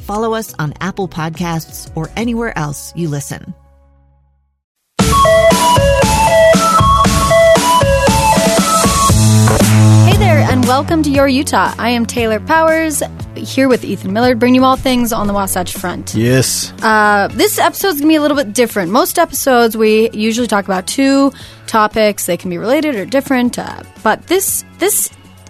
Follow us on Apple Podcasts or anywhere else you listen. Hey there, and welcome to Your Utah. I am Taylor Powers, here with Ethan Millard, bringing you all things on the Wasatch Front. Yes. This episode's going to be a little bit different. Most episodes, we usually talk about 2 topics. They can be related or different, but this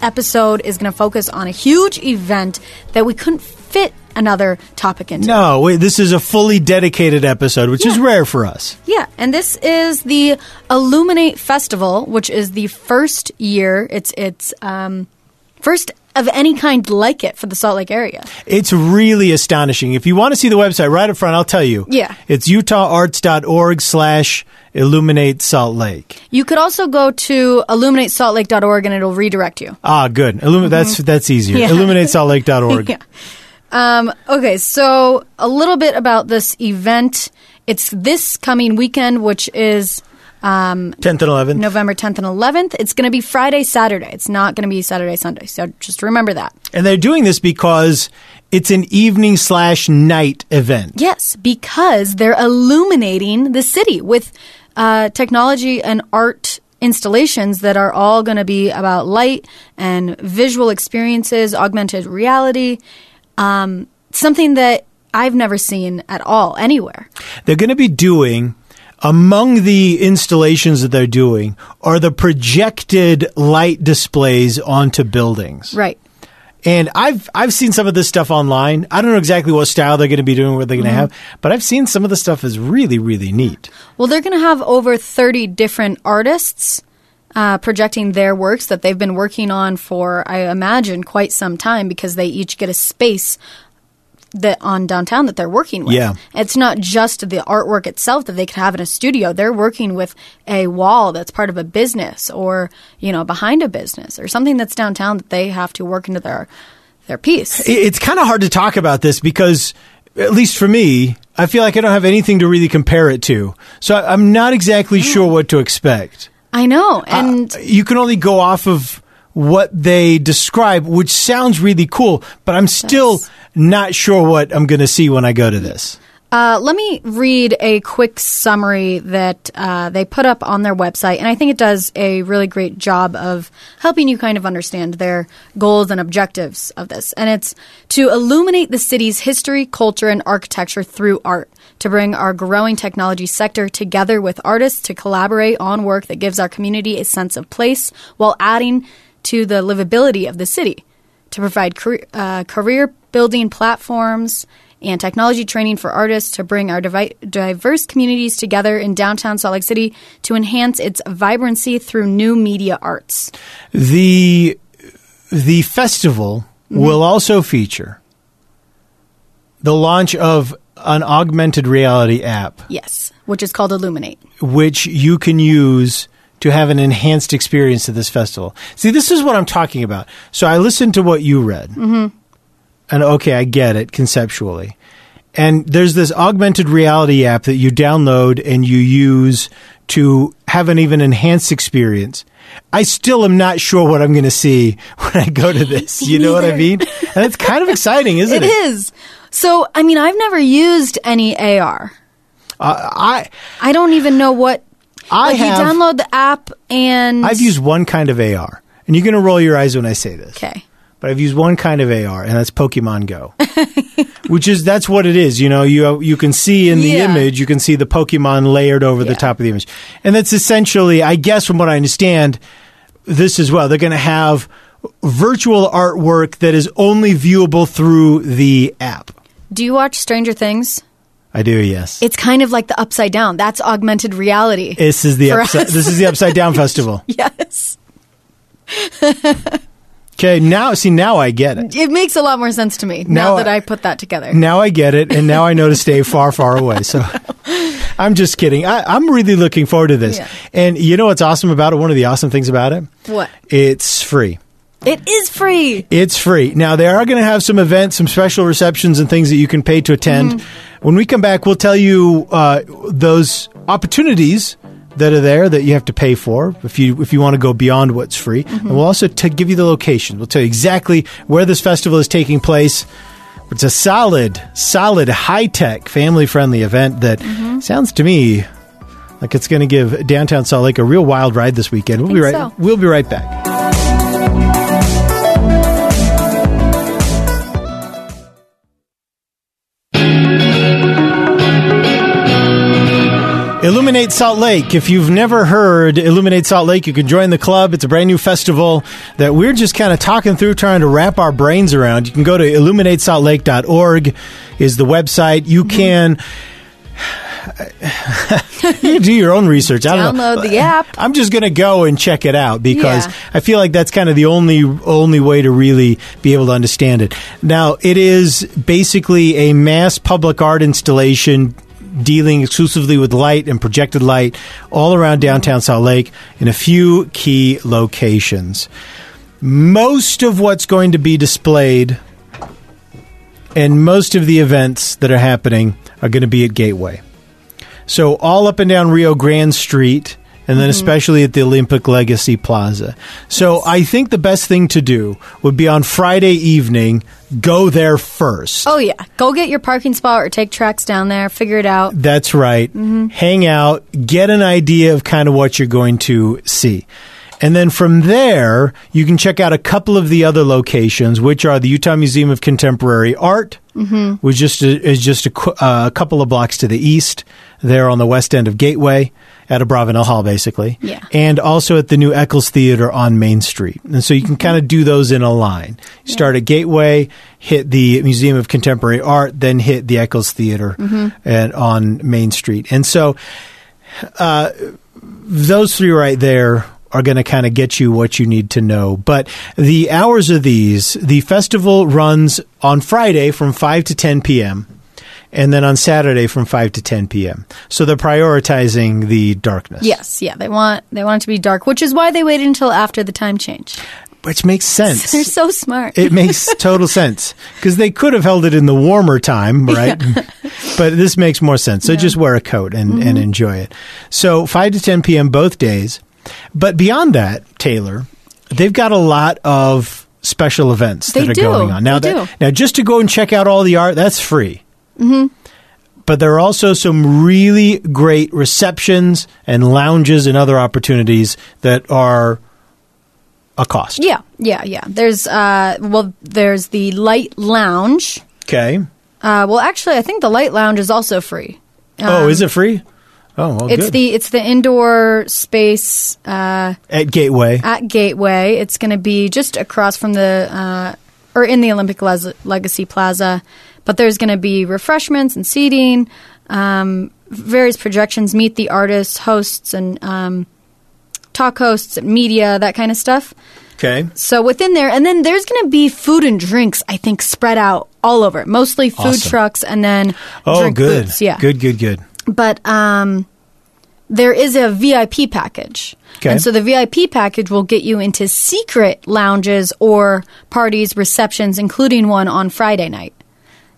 episode is going to focus on a huge event that we couldn't fit another topic into. No, this is a fully dedicated episode, which is rare for us. Yeah, and this is the Illuminate Festival, which is the first year. It's first of any kind like it for the Salt Lake area. It's really astonishing. If you want to see the website right up front, I'll tell you. Yeah. It's utaharts.org/IlluminateSaltLake. You could also go to IlluminateSaltLake.org and it'll redirect you. Ah, good. That's easier. Yeah. IlluminateSaltLake.org. Yeah. Okay, so a little bit about this event. It's this coming weekend, which is... 10th and 11th. November 10th and 11th. It's going to be Friday, Saturday. It's not going to be Saturday, Sunday. So just remember that. And they're doing this because it's an evening/night event. Yes, because they're illuminating the city with technology and art installations that are all going to be about light and visual experiences, augmented reality, something that I've never seen at all anywhere. They're going to be doing... Among the installations that they're doing are the projected light displays onto buildings. Right. And I've seen some of this stuff online. I don't know exactly what style they're going to be doing, what they're going to have, but I've seen some of the stuff is really, really neat. Well, they're going to have over 30 different artists projecting their works that they've been working on for, I imagine, quite some time, because they each get a space that on downtown that they're working with. Yeah. It's not just the artwork itself that they could have in a studio. They're working with a wall that's part of a business or, behind a business or something that's downtown that they have to work into their piece. It's kind of hard to talk about this because, at least for me, I feel like I don't have anything to really compare it to. So I'm not exactly sure what to expect. I know. And you can only go off of what they describe, which sounds really cool, but I'm still not sure what I'm going to see when I go to this. Let me read a quick summary that they put up on their website, and I think it does a really great job of helping you kind of understand their goals and objectives of this. And it's to illuminate the city's history, culture, and architecture through art, to bring our growing technology sector together with artists to collaborate on work that gives our community a sense of place while adding to the livability of the city, to provide career-building platforms and technology training for artists, to bring our diverse communities together in downtown Salt Lake City to enhance its vibrancy through new media arts. The festival will also feature the launch of an augmented reality app. Yes, which is called Illuminate. Which you can use to have an enhanced experience at this festival. See, this is what I'm talking about. So I listened to what you read. Mm-hmm. And okay, I get it conceptually. And there's this augmented reality app that you download and you use to have an even enhanced experience. I still am not sure what I'm going to see when I go to this. You know what I mean? And it's kind of exciting, isn't it? It is. So, I mean, I've never used any AR. I don't even know what... You download the app and... I've used one kind of AR, and you're going to roll your eyes when I say this. Okay. But I've used one kind of AR, and that's Pokemon Go, which is, that's what it is. You know, you can see in the image, you can see the Pokemon layered over the top of the image. And that's essentially, I guess from what I understand, this as well. They're going to have virtual artwork that is only viewable through the app. Do you watch Stranger Things? I do, yes. It's kind of like the Upside Down. That's augmented reality. This is the Upside Down Festival. Yes. Okay, now I get it. It makes a lot more sense to me now that I put that together. Now I get it, and now I know to stay far, far away. So I'm just kidding. I'm really looking forward to this. Yeah. And you know what's awesome about it? One of the awesome things about it? What? It's free. It is free. It's free. Now, they are going to have some events, some special receptions and things that you can pay to attend. Mm-hmm. When we come back, we'll tell you those opportunities that are there that you have to pay for if you want to go beyond what's free. Mm-hmm. And we'll also give you the location. We'll tell you exactly where this festival is taking place. It's a solid, high-tech, family-friendly event that sounds to me like it's going to give downtown Salt Lake a real wild ride this weekend. We'll be right back. Illuminate Salt Lake. If you've never heard Illuminate Salt Lake, you can join the club. It's a brand new festival that we're just kind of talking through, trying to wrap our brains around. You can go to IlluminateSaltLake.org is the website. You can you do your own research. I don't know. Download the app. I'm just going to go and check it out because I feel like that's kind of the only way to really be able to understand it. Now, it is basically a mass public art installation dealing exclusively with light and projected light all around downtown Salt Lake in a few key locations. Most of what's going to be displayed and most of the events that are happening are going to be at Gateway. So all up and down Rio Grande Street, and then especially at the Olympic Legacy Plaza. So I think the best thing to do would be on Friday evening, go there first. Oh, yeah. Go get your parking spot or take TRAX down there. Figure it out. That's right. Mm-hmm. Hang out. Get an idea of kind of what you're going to see. And then from there, you can check out a couple of the other locations, which are the Utah Museum of Contemporary Art, which is just a couple of blocks to the east. They're on the west end of Gateway. At Abravanel Hall, basically. Yeah. And also at the new Eccles Theater on Main Street. And so you can kind of do those in a line. You start at Gateway, hit the Museum of Contemporary Art, then hit the Eccles Theater on Main Street. And so those three right there are going to kind of get you what you need to know. But the hours of these, the festival runs on Friday from 5 to 10 p.m., and then on Saturday from 5 to 10 p.m. So they're prioritizing the darkness. Yes, yeah. They want it to be dark, which is why they waited until after the time change. Which makes sense. They're so smart. It makes total sense. Because they could have held it in the warmer time, right? Yeah. But this makes more sense. So just wear a coat and enjoy it. So 5 to 10 p.m. both days. But beyond that, Taylor, they've got a lot of special events that are going on. Now, just to go and check out all the art, that's free. Mm-hmm. But there are also some really great receptions and lounges and other opportunities that are a cost. Yeah. There's the Light Lounge. Okay. I think the Light Lounge is also free. Is it free? Oh, well, it's good. It's the indoor space at Gateway. At Gateway, it's going to be just across from the in the Olympic Legacy Plaza. But there's going to be refreshments and seating, various projections, meet the artists, hosts, and talk hosts, media, that kind of stuff. Okay. So within there, and then there's going to be food and drinks, I think, spread out all over. Mostly food trucks and then drink booths. Yeah. Good. But there is a VIP package. Okay. And so the VIP package will get you into secret lounges or parties, receptions, including one on Friday night.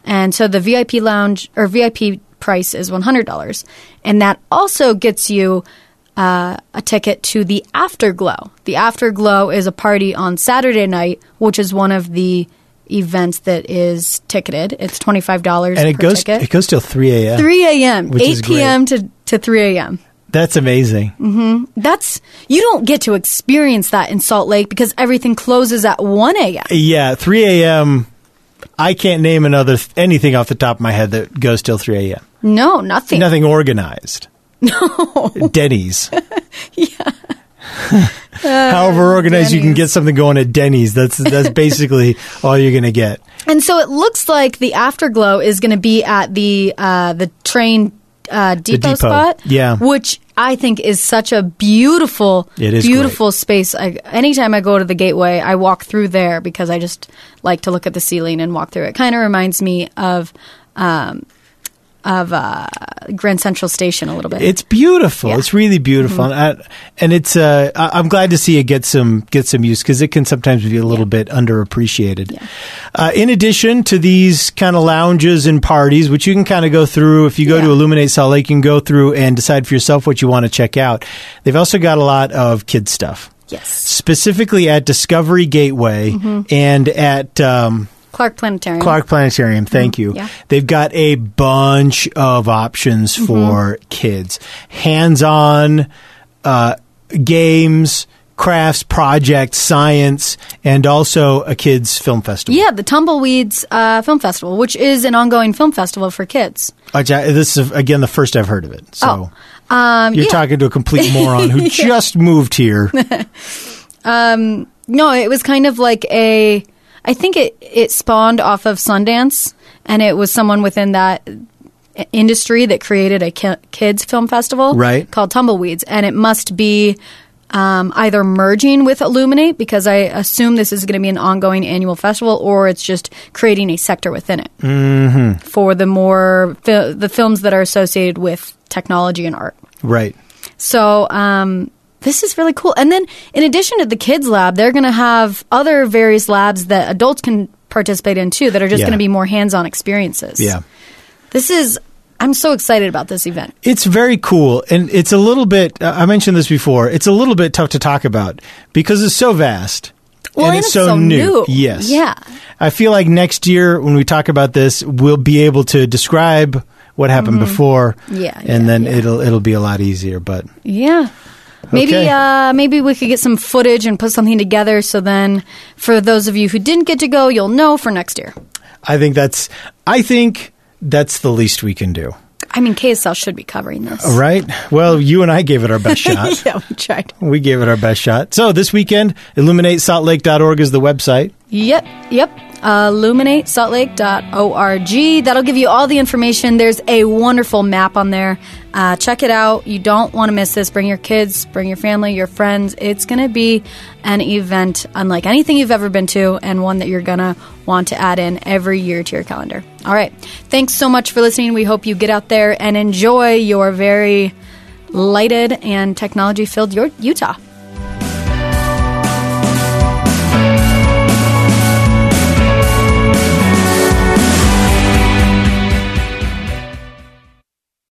And so the VIP lounge or VIP price is $100. And that also gets you a ticket to the Afterglow. The Afterglow is a party on Saturday night, which is one of the events that is ticketed. It's $25 per ticket. It goes till 3 a.m. 3 a.m. 8 p.m. to 3 a.m. That's amazing. Mm-hmm. You don't get to experience that in Salt Lake because everything closes at 1 a.m. Yeah, 3 a.m., I can't name anything off the top of my head that goes till 3 a.m. No, nothing. Nothing organized. No. Denny's. Yeah. However organized Denny's. You can get something going at Denny's, that's basically all you're going to get. And so it looks like the afterglow is going to be at the train depot spot, yeah, which I think is such a beautiful space. Anytime I go to the Gateway, I walk through there because I just like to look at the ceiling and walk through it. Kind of reminds me of Grand Central Station a little bit. It's beautiful. Yeah. It's really beautiful. Mm-hmm. I'm glad to see it get some use because it can sometimes be a little bit underappreciated. Yeah. In addition to these kind of lounges and parties, which you can kind of go through, if you go to Illuminate Salt Lake, you can go through and decide for yourself what you want to check out. They've also got a lot of kids stuff. Yes. Specifically at Discovery Gateway and at... Clark Planetarium, thank you. Yeah. They've got a bunch of options for kids. Hands-on games, crafts, projects, science, and also a kids' film festival. Yeah, the Tumbleweeds Film Festival, which is an ongoing film festival for kids. This is, again, the first I've heard of it. So you're talking to a complete moron who just moved here. No, it was kind of like a... I think it spawned off of Sundance, and it was someone within that industry that created a kids' film festival called Tumbleweeds. And it must be either merging with Illuminate, because I assume this is going to be an ongoing annual festival, or it's just creating a sector within it for the more the films that are associated with technology and art. Right. So... this is really cool. And then in addition to the kids lab, they're going to have other various labs that adults can participate in too that are just going to be more hands-on experiences. Yeah. I'm so excited about this event. It's very cool. And it's a little bit, I mentioned this before, it's a little bit tough to talk about because it's so vast. Well, and it's so new. Yes. Yeah. I feel like next year when we talk about this, we'll be able to describe what happened before. Yeah. And it'll be a lot easier. But yeah. Maybe maybe we could get some footage and put something together so then for those of you who didn't get to go, you'll know for next year. I think that's the least we can do. I mean, KSL should be covering this. Right? Well, you and I gave it our best shot. Yeah, we tried. We gave it our best shot. So this weekend, IlluminateSaltLake.org is the website. Yep. IlluminateSaltLake.org. That'll give you all the information. There's a wonderful map on there. Check it out. You don't want to miss this. Bring your kids, bring your family, your friends. It's going to be an event unlike anything you've ever been to and one that you're going to want to add in every year to your calendar. All right. Thanks so much for listening. We hope you get out there and enjoy your very lighted and technology-filled Utah.